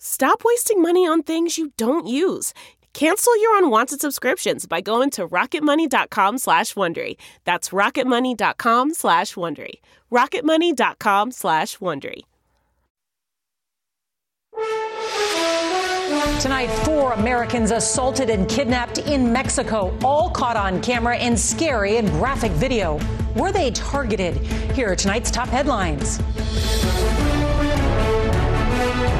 Stop wasting money on things you don't use. Cancel your unwanted subscriptions by going to rocketmoney.com/Wondery. That's rocketmoney.com/Wondery. rocketmoney.com/Wondery. Tonight, 4 Americans assaulted and kidnapped in Mexico, all caught on camera in scary and graphic video. Were they targeted? Here are tonight's top headlines.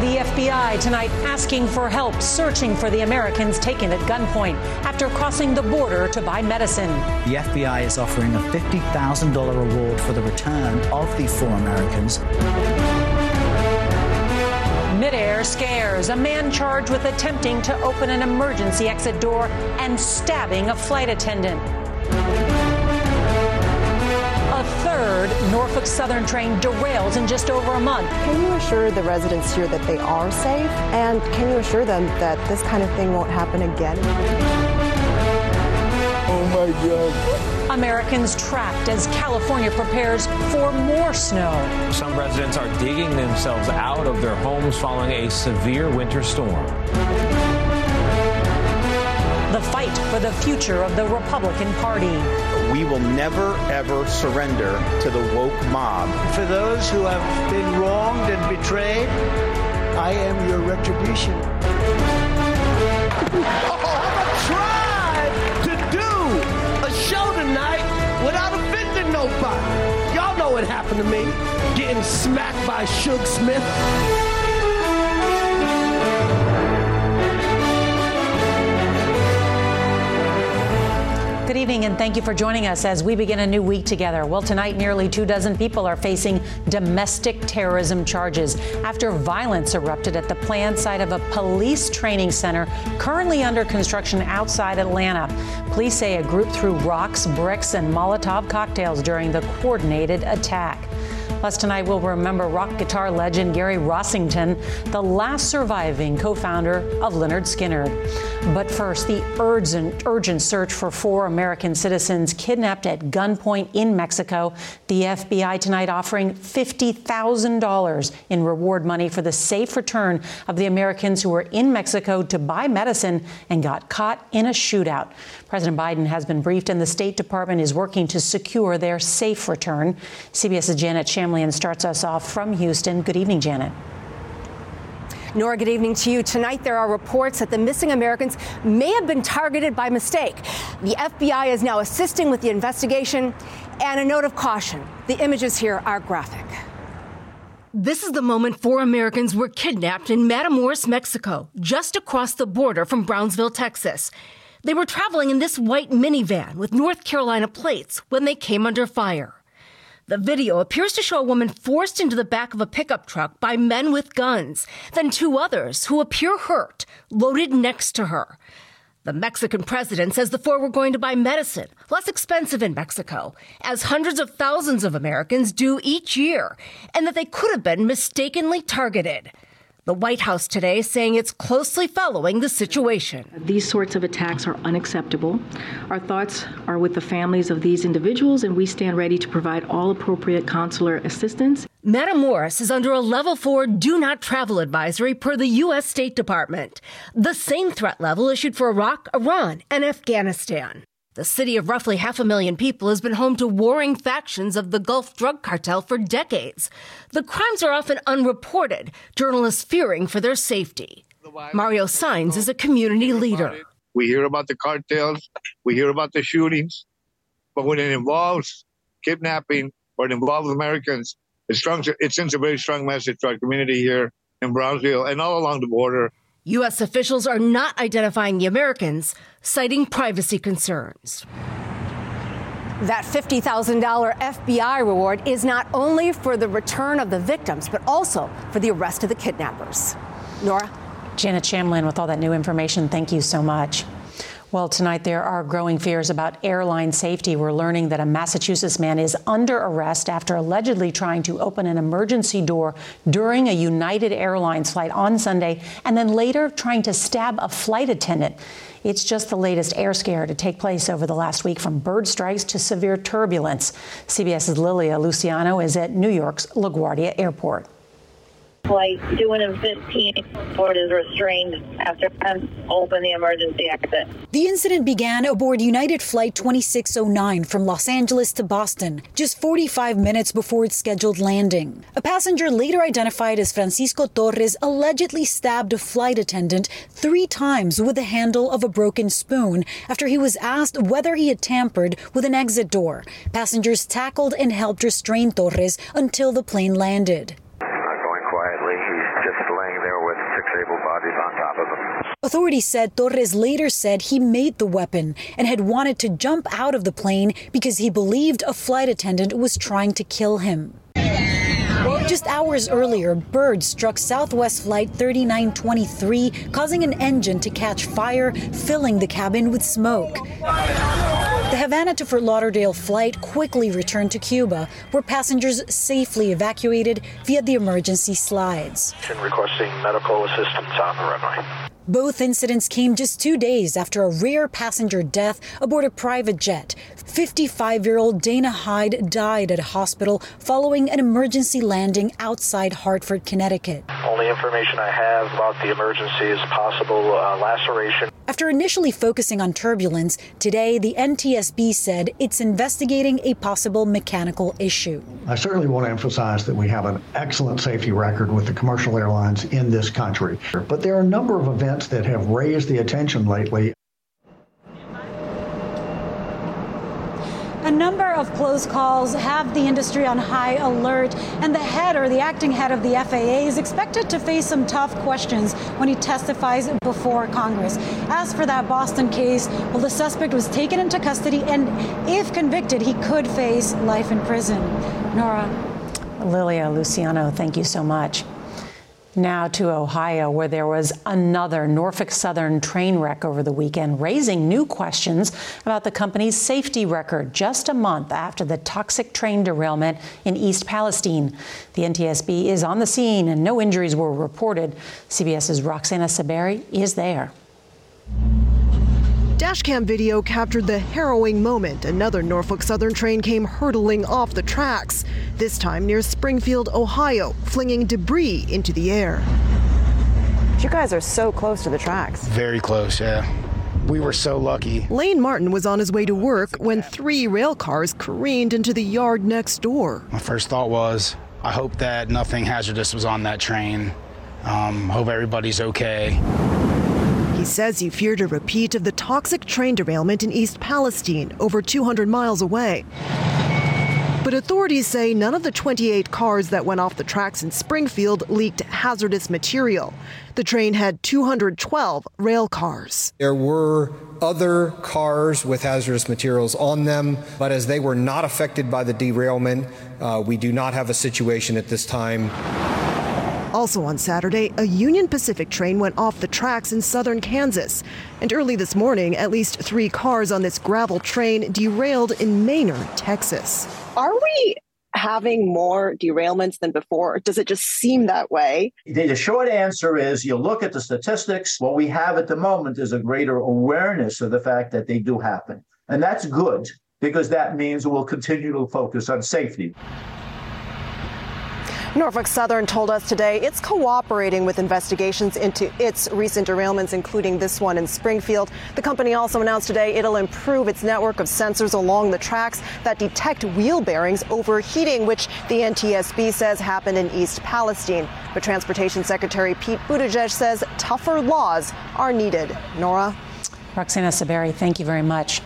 The FBI tonight asking for help searching for the Americans taken at gunpoint after crossing the border to buy medicine. The FBI is offering a $50,000 reward for the return of the 4 Americans. Midair scares. A man charged with attempting to open an emergency exit door and stabbing a flight attendant. A third Norfolk Southern train derails in just over a month. Can you assure the residents here that they are safe? And can you assure them that this kind of thing won't happen again? Oh, my God. Americans trapped as California prepares for more snow. Some residents are digging themselves out of their homes following a severe winter storm. The fight for the future of the Republican Party. We will never, ever surrender to the woke mob. For those who have been wronged and betrayed, I am your retribution. I tried to do a show tonight without offending nobody. Y'all know what happened to me, getting smacked by Suge Smith. Good evening, and thank you for joining us as we begin a new week together. Well, tonight, nearly 2 dozen people are facing domestic terrorism charges after violence erupted at the planned site of a police training center currently under construction outside Atlanta. Police say a group threw rocks, bricks, and Molotov cocktails during the coordinated attack. Plus, tonight, we'll remember rock guitar legend Gary Rossington, the last surviving co-founder of Lynyrd Skynyrd. But first, the urgent search for 4 American citizens kidnapped at gunpoint in Mexico. The FBI tonight offering $50,000 in reward money for the safe return of the Americans who were in Mexico to buy medicine and got caught in a shootout. President Biden has been briefed, and the State Department is working to secure their safe return. CBS's Janet Shamlian starts us off from Houston. Good evening, Janet. Nora, good evening to you. Tonight, there are reports that the missing Americans may have been targeted by mistake. The FBI is now assisting with the investigation. And a note of caution, the images here are graphic. This is the moment 4 Americans were kidnapped in Matamoros, Mexico, just across the border from Brownsville, Texas. They were traveling in this white minivan with North Carolina plates when they came under fire. The video appears to show a woman forced into the back of a pickup truck by men with guns, then 2 others who appear hurt, loaded next to her. The Mexican president says the four were going to buy medicine, less expensive in Mexico, as hundreds of thousands of Americans do each year, and that they could have been mistakenly targeted. The White House today saying it's closely following the situation. These sorts of attacks are unacceptable. Our thoughts are with the families of these individuals, and we stand ready to provide all appropriate consular assistance. Madam Morris is under a level 4 do not travel advisory per the U.S. State Department, the same threat level issued for Iraq, Iran, and Afghanistan. The city of roughly 500,000 people has been home to warring factions of the Gulf drug cartel for decades. The crimes are often unreported, journalists fearing for their safety. Mario Sainz is a community leader. We hear about the cartels, we hear about the shootings, but when it involves kidnapping or it involves Americans, it sends a very strong message to our community here in Brownsville and all along the border. U.S. officials are not identifying the Americans, citing privacy concerns. That $50,000 FBI reward is not only for the return of the victims, but also for the arrest of the kidnappers. Nora? Janet Shamlian with all that new information. Thank you so much. Well, tonight there are growing fears about airline safety. We're learning that a Massachusetts man is under arrest after allegedly trying to open an emergency door during a United Airlines flight on Sunday and then later trying to stab a flight attendant. It's just the latest air scare to take place over the last week, from bird strikes to severe turbulence. CBS's Lilia Luciano is at New York's LaGuardia Airport. Flight 215 board is restrained after open the emergency exit. The incident began aboard United Flight 2609 from Los Angeles to Boston, just 45 minutes before its scheduled landing. A passenger later identified as Francisco Torres allegedly stabbed a flight attendant 3 times with the handle of a broken spoon after he was asked whether he had tampered with an exit door. Passengers tackled and helped restrain Torres until the plane landed. On top of them. Authorities said Torres later said he made the weapon and had wanted to jump out of the plane because he believed a flight attendant was trying to kill him. Just hours earlier, birds struck Southwest Flight 3923, causing an engine to catch fire, filling the cabin with smoke. The Havana to Fort Lauderdale flight quickly returned to Cuba, where passengers safely evacuated via the emergency slides. Requesting medical assistance on the runway. Both incidents came just 2 days after a rare passenger death aboard a private jet. 55-year-old Dana Hyde died at a hospital following an emergency landing outside Hartford, Connecticut. Only information I have about the emergency is possible laceration. After initially focusing on turbulence, today the NTSB said it's investigating a possible mechanical issue. I certainly want to emphasize that we have an excellent safety record with the commercial airlines in this country, but there are a number of events that have raised the attention lately. A number of close calls have the industry on high alert, and the head, or the acting head, of the FAA is expected to face some tough questions when he testifies before Congress. As for that Boston case, well, the suspect was taken into custody, and if convicted, he could face life in prison. Nora. Lilia Luciano, thank you so much. Now to Ohio, where there was another Norfolk Southern train wreck over the weekend, raising new questions about the company's safety record just a month after the toxic train derailment in East Palestine. The NTSB is on the scene and no injuries were reported. CBS's Roxana Saberi is there. Dashcam video captured the harrowing moment another Norfolk Southern train came hurtling off the tracks, this time near Springfield, Ohio, flinging debris into the air. You guys are so close to the tracks. Very close, yeah. We were so lucky. Lane Martin was on his way to work when 3 rail cars careened into the yard next door. My first thought was, I hope that nothing hazardous was on that train. Hope everybody's okay. He says he feared a repeat of the toxic train derailment in East Palestine, over 200 miles away. But authorities say none of the 28 cars that went off the tracks in Springfield leaked hazardous material. The train had 212 rail cars. There were other cars with hazardous materials on them, but as they were not affected by the derailment, we do not have a situation at this time. Also on Saturday, a Union Pacific train went off the tracks in southern Kansas. And early this morning, at least three cars on this gravel train derailed in Manor, Texas. Are we having more derailments than before? Does it just seem that way? The short answer is you look at the statistics. What we have at the moment is a greater awareness of the fact that they do happen. And that's good, because that means we'll continue to focus on safety. Norfolk Southern told us today it's cooperating with investigations into its recent derailments, including this one in Springfield. The company also announced today it'll improve its network of sensors along the tracks that detect wheel bearings overheating, which the NTSB says happened in East Palestine. But Transportation Secretary Pete Buttigieg says tougher laws are needed. Nora? Roxana Saberi, thank you very much.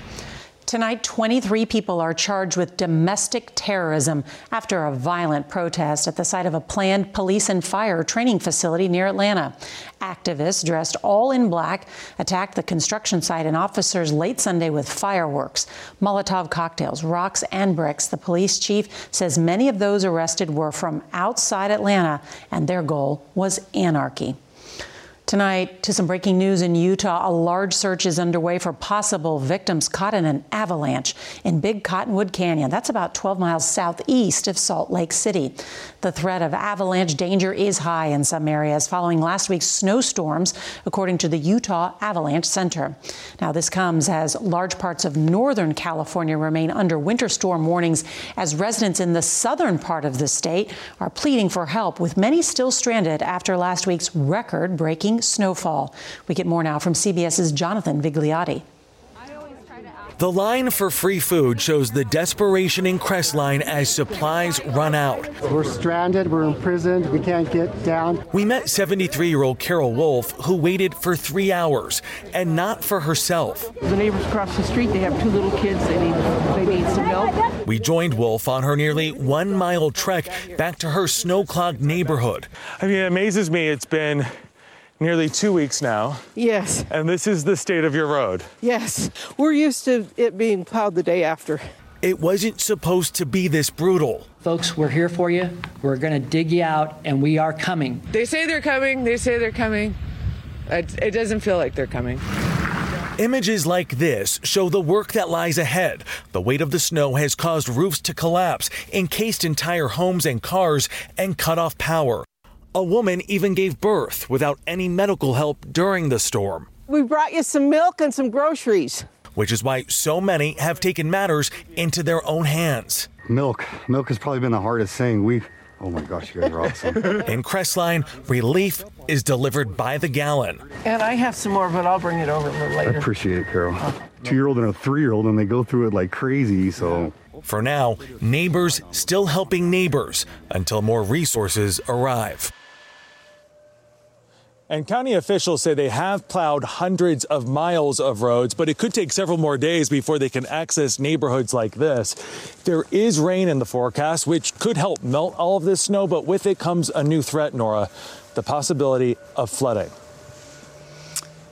Tonight, 23 people are charged with domestic terrorism after a violent protest at the site of a planned police and fire training facility near Atlanta. Activists dressed all in black attacked the construction site and officers late Sunday with fireworks, Molotov cocktails, rocks and bricks. The police chief says many of those arrested were from outside Atlanta and their goal was anarchy. Tonight, to some breaking news in Utah, a large search is underway for possible victims caught in an avalanche in Big Cottonwood Canyon. That's about 12 miles southeast of Salt Lake City. The threat of avalanche danger is high in some areas following last week's snowstorms, according to the Utah Avalanche Center. Now, this comes as large parts of Northern California remain under winter storm warnings as residents in the southern part of the state are pleading for help, with many still stranded after last week's record-breaking snowfall. We get more now from CBS's Jonathan Vigliotti. The line for free food shows the desperation in Crestline as supplies run out. We're stranded, we're imprisoned, we can't get down. We met 73-year-old Carol Wolf, who waited for 3 hours, and not for herself. The neighbors across the street, they have two little kids, they need some help. We joined Wolf on her nearly 1 mile trek back to her snow-clogged neighborhood. I mean, it amazes me, it's been nearly 2 weeks now. Yes. And this is the state of your road. Yes. We're used to it being plowed the day after. It wasn't supposed to be this brutal. Folks, we're here for you. We're going to dig you out, and we are coming. They say they're coming. They say they're coming. It doesn't feel like they're coming. Images like this show the work that lies ahead. The weight of the snow has caused roofs to collapse, encased entire homes and cars, and cut off power. A woman even gave birth without any medical help during the storm. We brought you some milk and some groceries. Which is why so many have taken matters into their own hands. Milk has probably been the hardest thing. Oh my gosh, you guys are awesome. In Crestline, relief is delivered by the gallon. And I have some more, but I'll bring it over a little later. I appreciate it, Carol. Two-year-old and a three-year-old, and they go through it like crazy, so. For now, neighbors still helping neighbors until more resources arrive. And county officials say they have plowed hundreds of miles of roads, but it could take several more days before they can access neighborhoods like this. There is rain in the forecast, which could help melt all of this snow, but with it comes a new threat, Nora, the possibility of flooding.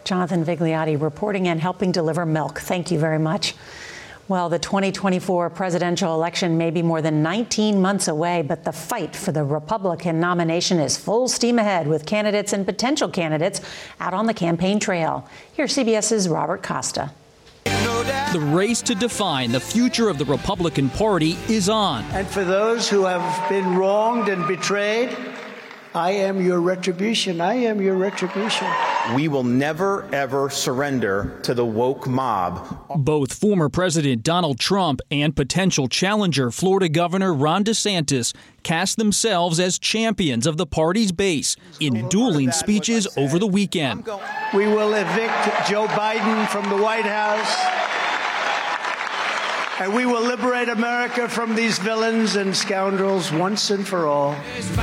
Jonathan Vigliotti reporting and helping deliver milk. Thank you very much. Well, the 2024 presidential election may be more than 19 months away, but the fight for the Republican nomination is full steam ahead, with candidates and potential candidates out on the campaign trail. Here's CBS's Robert Costa. The race to define the future of the Republican Party is on. And for those who have been wronged and betrayed, I am your retribution. I am your retribution. We will never, ever surrender to the woke mob. Both former President Donald Trump and potential challenger Florida Governor Ron DeSantis cast themselves as champions of the party's base in dueling speeches over the weekend. We will evict Joe Biden from the White House, and we will liberate America from these villains and scoundrels once and for all.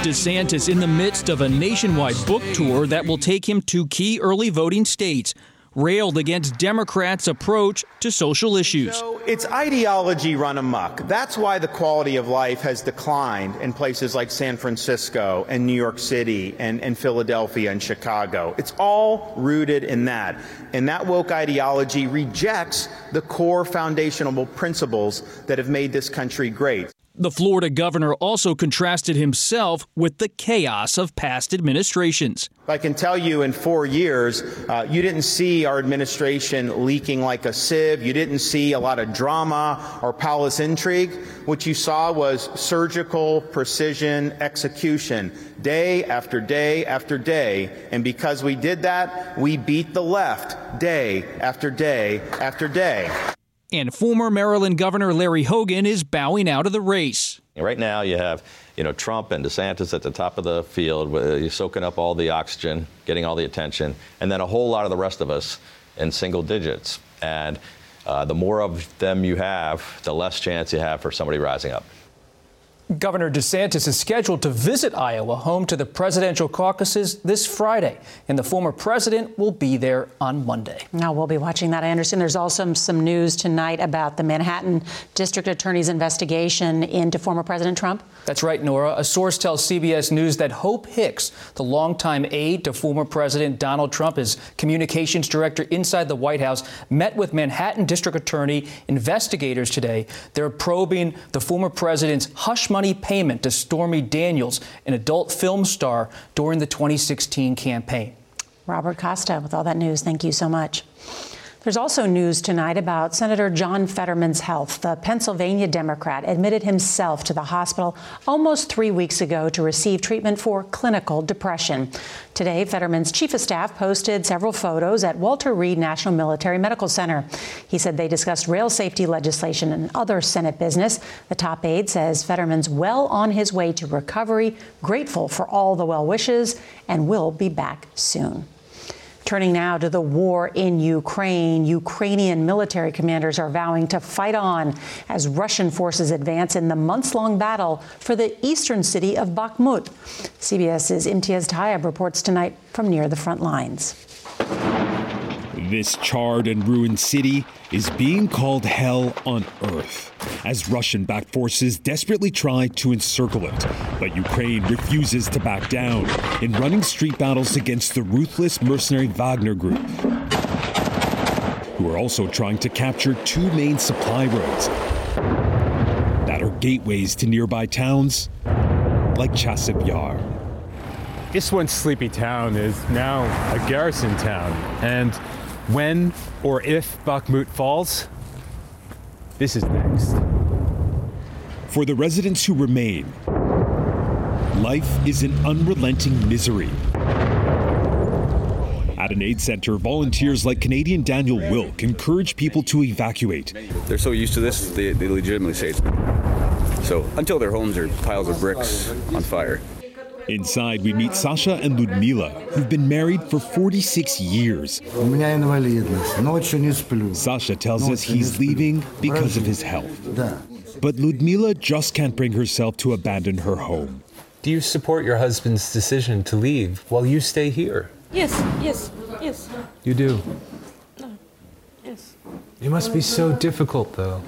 DeSantis in the midst of a nationwide book tour that will take him to key early voting states, railed against Democrats' approach to social issues. So it's ideology run amok. That's why the quality of life has declined in places like San Francisco and New York City and Philadelphia and Chicago. It's all rooted in that. And that woke ideology rejects the core foundational principles that have made this country great. The Florida governor also contrasted himself with the chaos of past administrations. I can tell you in 4 years, you didn't see our administration leaking like a sieve. You didn't see a lot of drama or palace intrigue. What you saw was surgical precision execution, day after day after day. And because we did that, we beat the left day after day after day. And former Maryland Governor Larry Hogan is bowing out of the race. Right now you have, Trump and DeSantis at the top of the field. You're soaking up all the oxygen, getting all the attention, and then a whole lot of the rest of us in single digits. And the more of them you have, the less chance you have for somebody rising up. Governor DeSantis is scheduled to visit Iowa, home to the presidential caucuses, this Friday, and the former president will be there on Monday. Now, we'll be watching that, Anderson. There's also some news tonight about the Manhattan District Attorney's investigation into former President Trump. That's right, Nora. A source tells CBS News that Hope Hicks, the longtime aide to former President Donald Trump, his communications director inside the White House, met with Manhattan District Attorney investigators today. They're probing the former president's hush money payment to Stormy Daniels, an adult film star, during the 2016 campaign. Robert Costa with all that news. Thank you so much. There's also news tonight about Senator John Fetterman's health. The Pennsylvania Democrat admitted himself to the hospital almost 3 weeks ago to receive treatment for clinical depression. Today, Fetterman's chief of staff posted several photos at Walter Reed National Military Medical Center. He said they discussed rail safety legislation and other Senate business. The top aide says Fetterman's well on his way to recovery, grateful for all the well wishes, and will be back soon. Turning now to the war in Ukraine, Ukrainian military commanders are vowing to fight on as Russian forces advance in the months-long battle for the eastern city of Bakhmut. CBS's Imtiaz Tyab reports tonight from near the front lines. This charred and ruined city is being called hell on earth as Russian-backed forces desperately try to encircle it. But Ukraine refuses to back down in running street battles against the ruthless mercenary Wagner Group, who are also trying to capture two main supply roads that are gateways to nearby towns like Chasiv Yar. This one sleepy town is now a garrison town, and when or if Bakhmut falls, this is next. For the residents who remain, life is an unrelenting misery. At an aid center, volunteers like Canadian Daniel Wilk encourage people to evacuate. They're so used to this, they legitimately say it's bad. So until their homes are piles of bricks on fire. Inside, we meet Sasha and Ludmila, who've been married for 46 years. Sasha tells us he's leaving because of his health. But Ludmila just can't bring herself to abandon her home. Do you support your husband's decision to leave while you stay here? Yes. You do? No. Yes. It must be so difficult, though.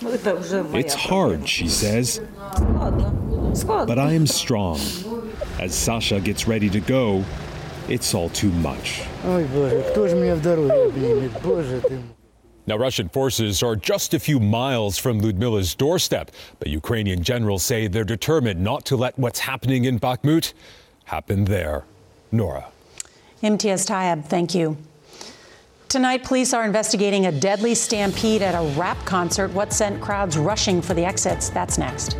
It's hard, she says, but I am strong. As Sasha gets ready to go, it's all too much. Now, Russian forces are just a few miles from Ludmila's doorstep, but Ukrainian generals say they're determined not to let what's happening in Bakhmut happen there. Nora. Imtiaz Tyab, thank you. Tonight, police are investigating a deadly stampede at a rap concert. What sent crowds rushing for the exits? That's next.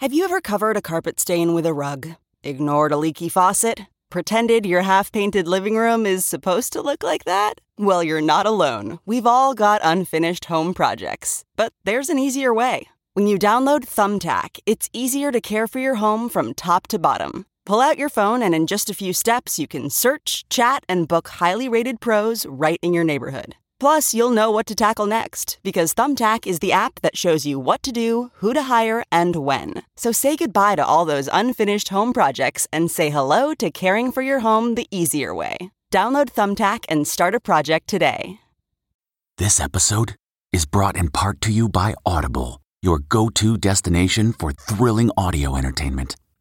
Have you ever covered a carpet stain with a rug? Ignored a leaky faucet? Pretended your half-painted living room is supposed to look like that? Well, you're not alone. We've all got unfinished home projects. But there's an easier way. When you download Thumbtack, it's easier to care for your home from top to bottom. Pull out your phone, and in just a few steps, you can search, chat, and book highly rated pros right in your neighborhood. Plus, you'll know what to tackle next, because Thumbtack is the app that shows you what to do, who to hire, and when. So say goodbye to all those unfinished home projects and say hello to caring for your home the easier way. Download Thumbtack and start a project today. This episode is brought in part to you by Audible, your go-to destination for thrilling audio entertainment.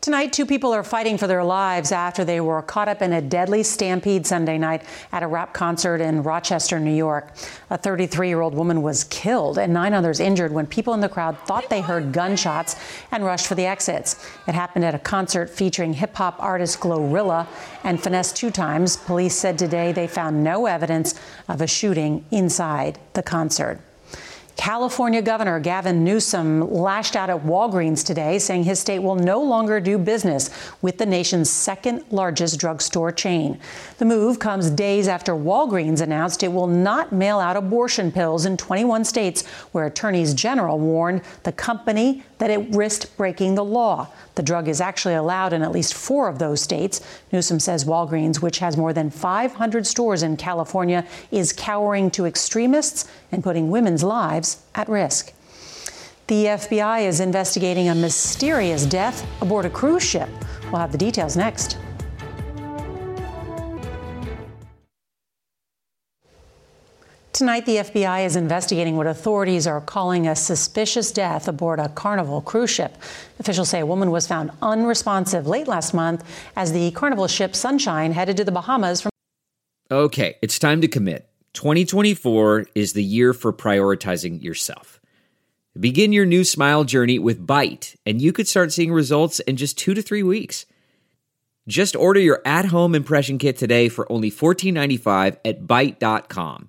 Tonight, two people are fighting for their lives after they were caught up in a deadly stampede Sunday night at a rap concert in Rochester, New York. A 33-year-old woman was killed and 9 others injured when people in the crowd thought they heard gunshots and rushed for the exits. It happened at a concert featuring hip-hop artist Glorilla and Finesse 2 Times. Police said today they found no evidence of a shooting inside the concert. California Governor Gavin Newsom lashed out at Walgreens today, saying his state will no longer do business with the nation's second largest drugstore chain. The move comes days after Walgreens announced it will not mail out abortion pills in 21 states, where attorneys general warned the company that it risked breaking the law. The drug is actually allowed in at least 4 of those states. Newsom says Walgreens, which has more than 500 stores in California, is cowering to extremists and putting women's lives at risk. The FBI is investigating a mysterious death aboard a cruise ship. We'll have the details next. Tonight, the FBI is investigating what authorities are calling a suspicious death aboard a Carnival cruise ship. Officials say a woman was found unresponsive late last month as the Carnival ship Sunshine headed to the Bahamas from... Okay, it's time to commit. 2024 is the year for prioritizing yourself. Begin your new smile journey with Bite, and you could start seeing results in just 2 to 3 weeks. Just order your at-home impression kit today for only $14.95 at Bite.com.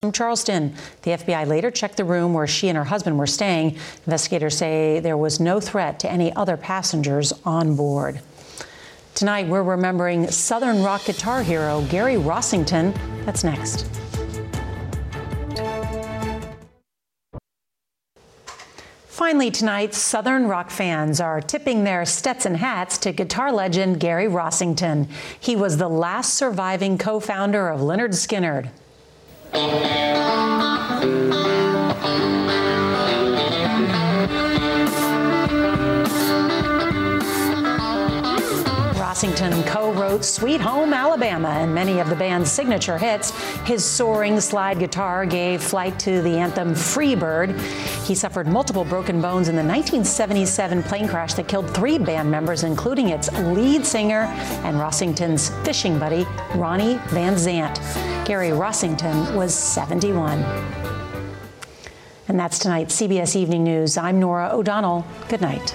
From Charleston, the FBI later checked the room where she and her husband were staying. Investigators say there was no threat to any other passengers on board. Tonight, we're remembering Southern rock guitar hero Gary Rossington. That's next. Finally tonight, Southern rock fans are tipping their Stetson hats to guitar legend Gary Rossington. He was the last surviving co-founder of Lynyrd Skynyrd. Rossington co-wrote Sweet Home Alabama and many of the band's signature hits. His soaring slide guitar gave flight to the anthem Free Bird. He suffered multiple broken bones in the 1977 plane crash that killed 3 band members, including its lead singer and Rossington's fishing buddy, Ronnie Van Zant. Gary Rossington was 71. And that's tonight's CBS Evening News. I'm Nora O'Donnell. Good night.